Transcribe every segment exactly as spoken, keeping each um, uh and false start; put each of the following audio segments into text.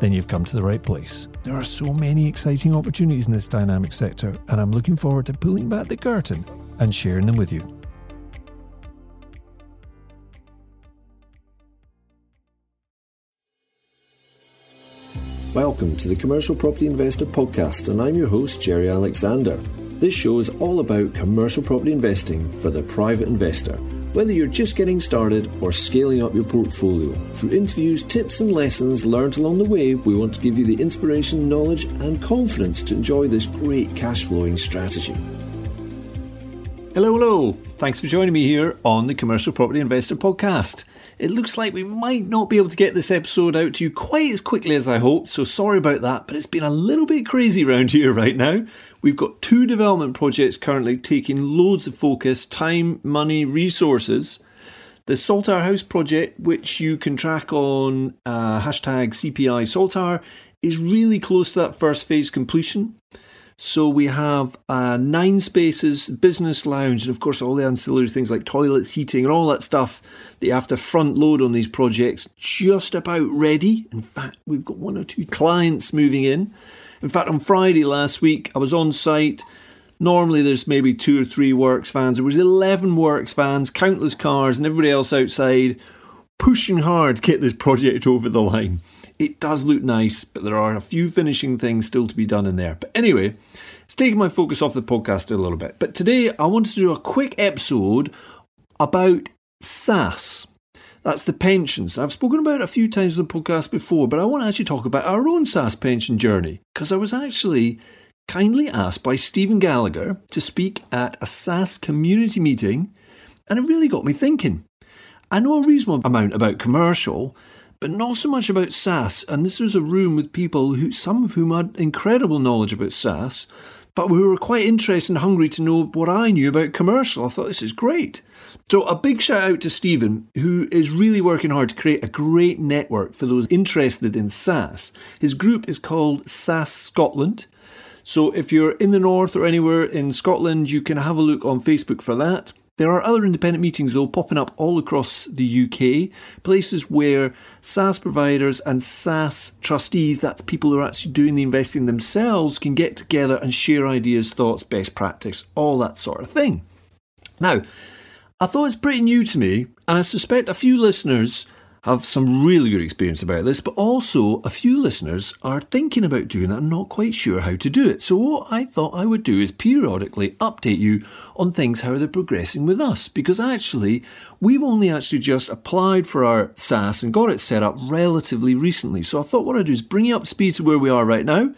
then you've come to the right place. There are so many exciting opportunities in this dynamic sector, and I'm looking forward to pulling back the curtain and sharing them with you. Welcome to the Commercial Property Investor Podcast, and I'm your host, Jerry Alexander. This show is all about commercial property investing for the private investor. Whether you're just getting started or scaling up your portfolio, through interviews, tips and lessons learned along the way, we want to give you the inspiration, knowledge and confidence to enjoy this great cash flowing strategy. Hello, hello. Thanks for joining me here on the Commercial Property Investor Podcast. It looks like we might not be able to get this episode out to you quite as quickly as I hoped, so sorry about that, but it's been a little bit crazy around here right now. We've got two development projects currently taking loads of focus, time, money, resources. The Saltire House project, which you can track on uh, hashtag C P I Saltire, is really close to that first phase completion. So we have uh, nine spaces, business lounge, and of course all the ancillary things like toilets, heating and all that stuff that you have to front load on these projects just about ready. In fact, we've got one or two clients moving in. In fact, on Friday last week, I was on site. Normally, there's maybe two or three works vans. There was eleven works vans, countless cars, and everybody else outside pushing hard to get this project over the line. It does look nice, but there are a few finishing things still to be done in there. But anyway, it's taking my focus off the podcast a little bit. But today, I wanted to do a quick episode about S S A S. That's the pensions. I've spoken about it a few times on the podcast before, but I want to actually talk about our own S S A S pension journey, because I was actually kindly asked by Stephen Gallagher to speak at a S S A S community meeting, and it really got me thinking. I know a reasonable amount about commercial, but not so much about S S A S, and this was a room with people who, some of whom had incredible knowledge about S S A S, but we were quite interested and hungry to know what I knew about commercial. I thought, this is great. So a big shout out to Stephen, who is really working hard to create a great network for those interested in S S A S. His group is called S S A S Scotland. So if you're in the north or anywhere in Scotland, you can have a look on Facebook for that. There are other independent meetings, though, popping up all across the U K, places where S S A S providers and S S A S trustees, that's people who are actually doing the investing themselves, can get together and share ideas, thoughts, best practice, all that sort of thing. Now, I thought it's pretty new to me, and I suspect a few listeners have some really good experience about this, but also a few listeners are thinking about doing that and not quite sure how to do it. So what I thought I would do is periodically update you on things, how they're progressing with us, because actually we've only actually just applied for our S S A S and got it set up relatively recently. So I thought what I'd do is bring you up to speed to where we are right now.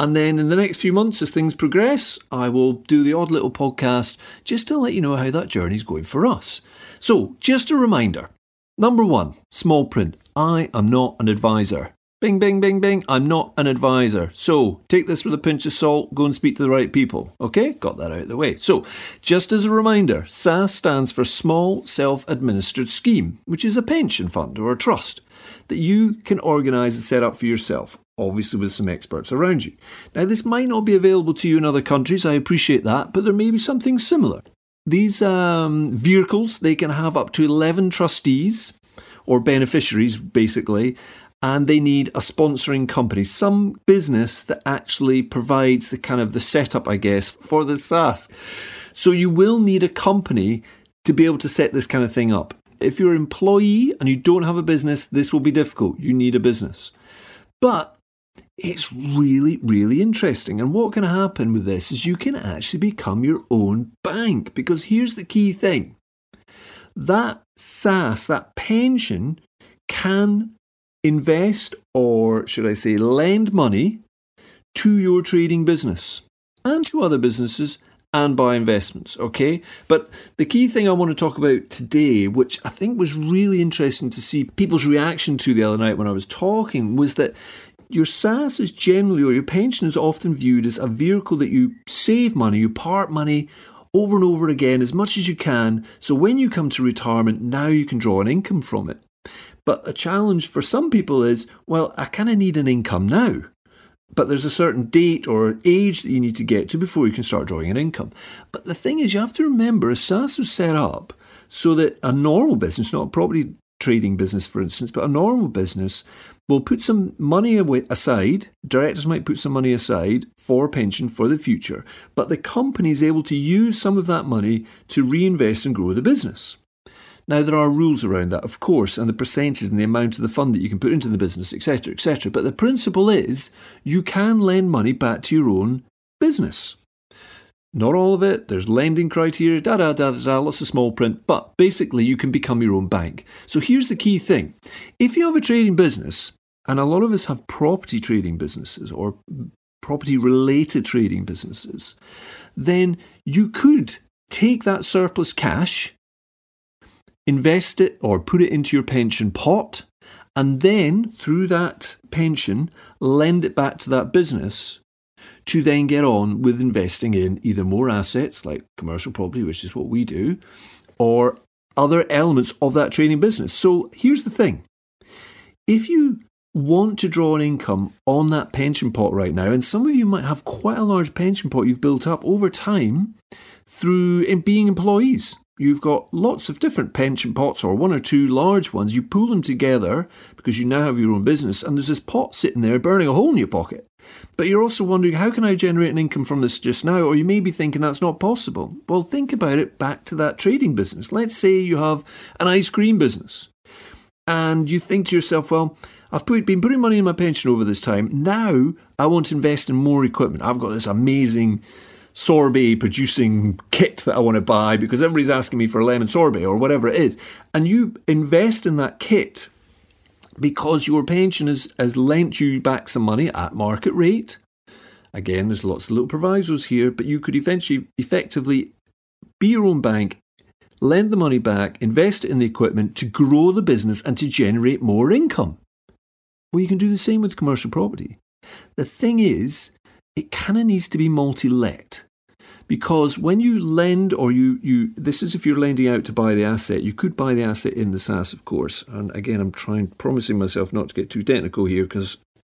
And then in the next few months, as things progress, I will do the odd little podcast just to let you know how that journey's going for us. So just a reminder. Number one, small print. I am not an advisor. Bing, bing, bing, bing. I'm not an advisor. So take this with a pinch of salt. Go and speak to the right people. Okay, got that out of the way. So just as a reminder, S S A S stands for Small Self-Administered Scheme, which is a pension fund or a trust that you can organise and set up for yourself, obviously with some experts around you. Now, this might not be available to you in other countries. I appreciate that, but there may be something similar. These um, vehicles, they can have up to eleven trustees or beneficiaries, basically, and they need a sponsoring company, some business that actually provides the kind of the setup, I guess, for the S S A S. So you will need a company to be able to set this kind of thing up. If you're an employee and you don't have a business, this will be difficult. You need a business. But it's really, really interesting. And what can happen with this is you can actually become your own bank, because here's the key thing. That S S A S, that pension, can invest, or should I say lend money to your trading business and to other businesses and buy investments, okay? But the key thing I want to talk about today, which I think was really interesting to see people's reaction to the other night when I was talking, was that Your S A S is generally, or your pension is often viewed as a vehicle that you save money, you part money over and over again as much as you can, so when you come to retirement, now you can draw an income from it. But a challenge for some people is, well, I kind of need an income now. But there's a certain date or age that you need to get to before you can start drawing an income. But the thing is, you have to remember, a S A S was set up so that a normal business, not a property trading business, for instance, but a normal business will put some money away, aside. Directors might put some money aside for pension for the future, but the company is able to use some of that money to reinvest and grow the business. Now, there are rules around that, of course, and the percentage and the amount of the fund that you can put into the business, et cetera, et cetera. But the principle is you can lend money back to your own business. Not all of it. There's lending criteria, da da da da da, lots of small print. But basically, you can become your own bank. So here's the key thing. If you have a trading business, and a lot of us have property trading businesses or property-related trading businesses, then you could take that surplus cash, invest it or put it into your pension pot, and then through that pension, lend it back to that business to then get on with investing in either more assets like commercial property, which is what we do, or other elements of that trading business. So here's the thing. If you want to draw an income on that pension pot right now, and some of you might have quite a large pension pot you've built up over time through being employees. You've got lots of different pension pots or one or two large ones. You pool them together because you now have your own business and there's this pot sitting there burning a hole in your pocket. But you're also wondering, how can I generate an income from this just now? Or you may be thinking that's not possible. Well, think about it back to that trading business. Let's say you have an ice cream business and you think to yourself, well, I've put, been putting money in my pension over this time. Now I want to invest in more equipment. I've got this amazing sorbet producing kit that I want to buy because everybody's asking me for lemon sorbet or whatever it is. And you invest in that kit because your pension has, has lent you back some money at market rate. Again, there's lots of little provisos here, but you could eventually effectively be your own bank, lend the money back, invest it in the equipment to grow the business and to generate more income. Well, you can do the same with commercial property. The thing is, it kind of needs to be multi-let. Because when you lend or you, you, this is if you're lending out to buy the asset, you could buy the asset in the S A S, of course. And again, I'm trying, promising myself not to get too technical here because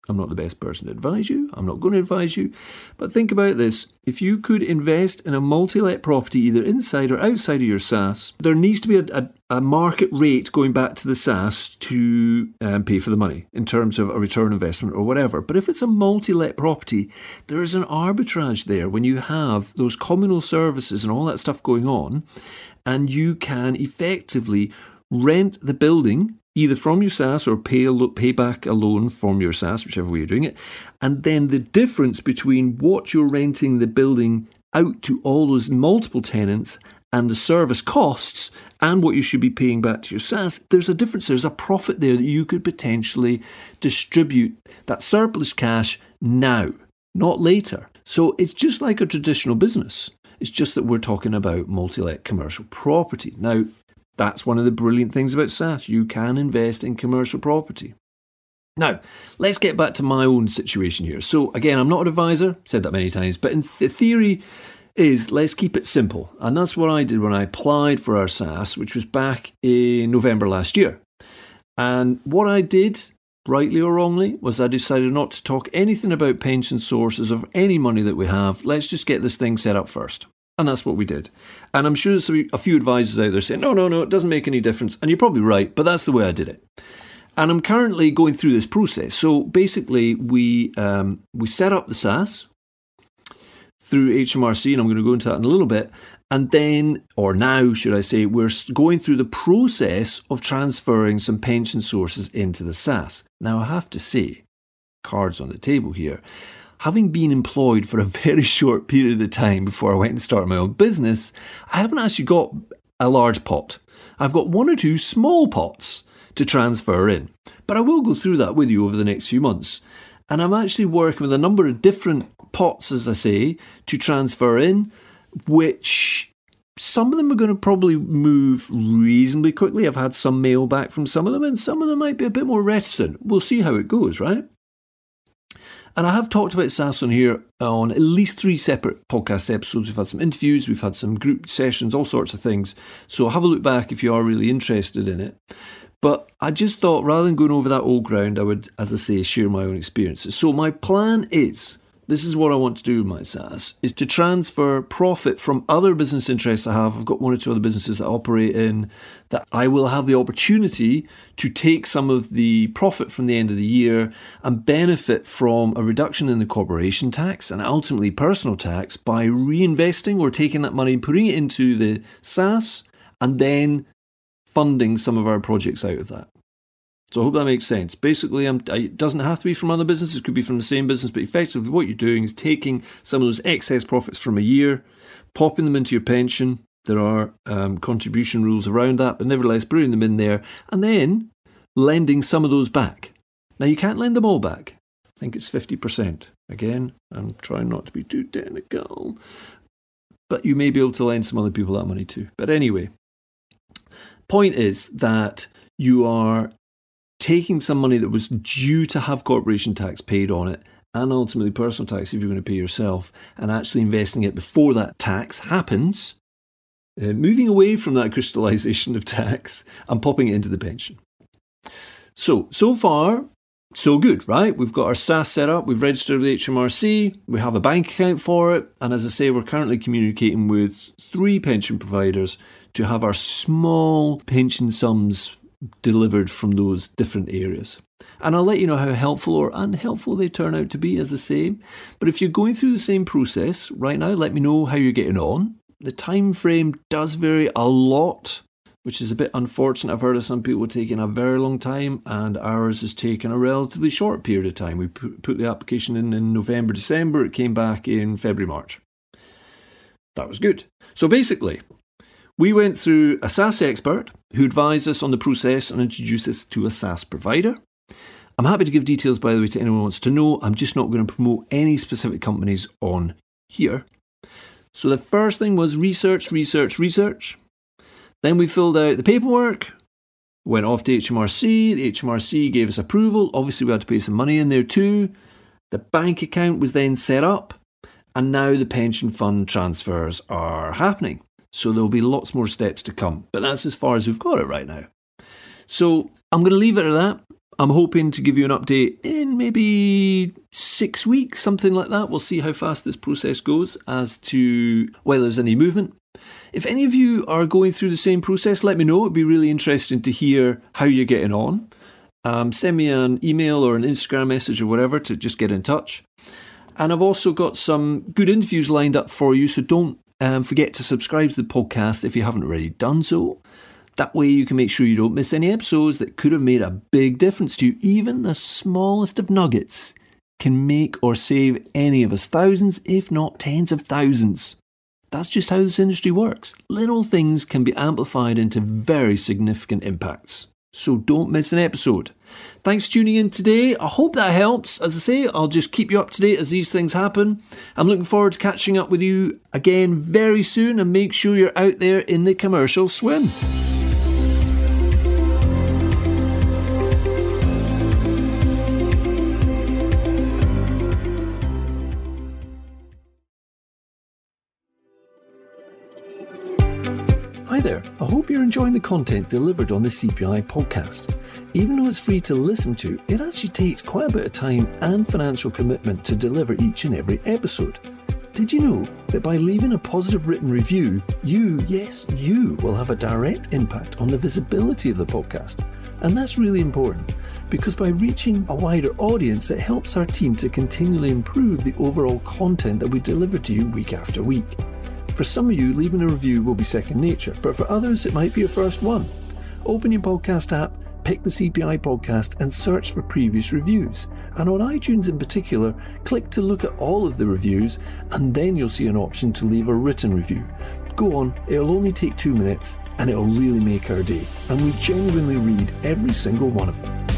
I'm not the best person to advise you. I'm not going to advise you. But think about this. If you could invest in a multi-let property, either inside or outside of your S A S, there needs to be a, a, a market rate going back to the S A S to um, pay for the money in terms of a return on investment or whatever. But if it's a multi-let property, there is an arbitrage there when you have those communal services and all that stuff going on, and you can effectively rent the building either from your S A S or pay, a lo- pay back a loan from your S A S, whichever way you're doing it. And then the difference between what you're renting the building out to all those multiple tenants and the service costs and what you should be paying back to your S A S, there's a difference. There's a profit there that you could potentially distribute that surplus cash now, not later. So it's just like a traditional business. It's just that we're talking about multi-let commercial property. Now, that's one of the brilliant things about S A S. You can invest in commercial property. Now, let's get back to my own situation here. So again, I'm not an advisor, said that many times, but in th- theory is let's keep it simple. And that's what I did when I applied for our S A S, which was back in November last year. And what I did, rightly or wrongly, was I decided not to talk anything about pension sources of any money that we have. Let's just get this thing set up first. And that's what we did. And I'm sure there's a few advisors out there saying, no, no, no, it doesn't make any difference. And you're probably right, but that's the way I did it. And I'm currently going through this process. So basically, we um, we set up the S A S through H M R C, and I'm going to go into that in a little bit. And then, or now, should I say, we're going through the process of transferring some pension sources into the S A S. Now, I have to say, cards on the table here. Having been employed for a very short period of time before I went and started my own business, I haven't actually got a large pot. I've got one or two small pots to transfer in. But I will go through that with you over the next few months. And I'm actually working with a number of different pots, as I say, to transfer in, which some of them are going to probably move reasonably quickly. I've had some mail back from some of them, and some of them might be a bit more reticent. We'll see how it goes, right? And I have talked about S S A S on here on at least three separate podcast episodes. We've had some interviews, we've had some group sessions, all sorts of things. So have a look back if you are really interested in it. But I just thought rather than going over that old ground, I would, as I say, share my own experiences. So my plan is, this is what I want to do with my S S A S, is to transfer profit from other business interests I have. I've got one or two other businesses I operate in that I will have the opportunity to take some of the profit from the end of the year and benefit from a reduction in the corporation tax and ultimately personal tax by reinvesting or taking that money and putting it into the S S A S and then funding some of our projects out of that. So I hope that makes sense. Basically, I'm, it doesn't have to be from other businesses. It could be from the same business, but effectively what you're doing is taking some of those excess profits from a year, popping them into your pension. There are um, contribution rules around that, but nevertheless, putting them in there and then lending some of those back. Now, you can't lend them all back. I think it's fifty percent. Again, I'm trying not to be too technical, but you may be able to lend some other people that money too. But anyway, point is that you are taking some money that was due to have corporation tax paid on it and ultimately personal tax if you're going to pay yourself and actually investing it before that tax happens, uh, moving away from that crystallisation of tax and popping it into the pension. So, so far, so good, right? We've got our S S A S set up, we've registered with H M R C, we have a bank account for it, and as I say, we're currently communicating with three pension providers to have our small pension sums delivered from those different areas. And I'll let you know how helpful or unhelpful they turn out to be as the same. But if you're going through the same process right now, let me know how you're getting on. The time frame does vary a lot, which is a bit unfortunate. I've heard of some people taking a very long time and ours has taken a relatively short period of time. We put the application in in November, December. It came back in February, March. That was good. So basically, we went through a S S A S expert who advised us on the process and introduced us to a S S A S provider. I'm happy to give details, by the way, to anyone who wants to know. I'm just not going to promote any specific companies on here. So the first thing was research, research, research. Then we filled out the paperwork, went off to H M R C. The H M R C gave us approval. Obviously, we had to pay some money in there too. The bank account was then set up, and now the pension fund transfers are happening. So there'll be lots more steps to come. But that's as far as we've got it right now. So I'm going to leave it at that. I'm hoping to give you an update in maybe six weeks, something like that. We'll see how fast this process goes as to whether there's any movement. If any of you are going through the same process, let me know. It'd be really interesting to hear how you're getting on. Um, send me an email or an Instagram message or whatever to just get in touch. And I've also got some good interviews lined up for you, so don't Um, forget to subscribe to the podcast if you haven't already done so. That way you can make sure you don't miss any episodes that could have made a big difference to you. Even the smallest of nuggets can make or save any of us thousands, if not tens of thousands. That's just how this industry works. Little things can be amplified into very significant impacts. So don't miss an episode. Thanks for tuning in today. I hope that helps. As I say, I'll just keep you up to date as these things happen. I'm looking forward to catching up with you again very soon, and make sure you're out there in the commercial swim. Hi there, I hope you're enjoying the content delivered on the C P I podcast. Even though it's free to listen to, it actually takes quite a bit of time and financial commitment to deliver each and every episode. Did you know that by leaving a positive written review, you, yes, you, will have a direct impact on the visibility of the podcast? And that's really important, because by reaching a wider audience, it helps our team to continually improve the overall content that we deliver to you week after week. For some of you, leaving a review will be second nature, but for others, it might be your first one. Open your podcast app, pick the C P I podcast, and search for previous reviews. And on iTunes in particular, click to look at all of the reviews, and then you'll see an option to leave a written review. Go on, it'll only take two minutes, and it'll really make our day. And we genuinely read every single one of them.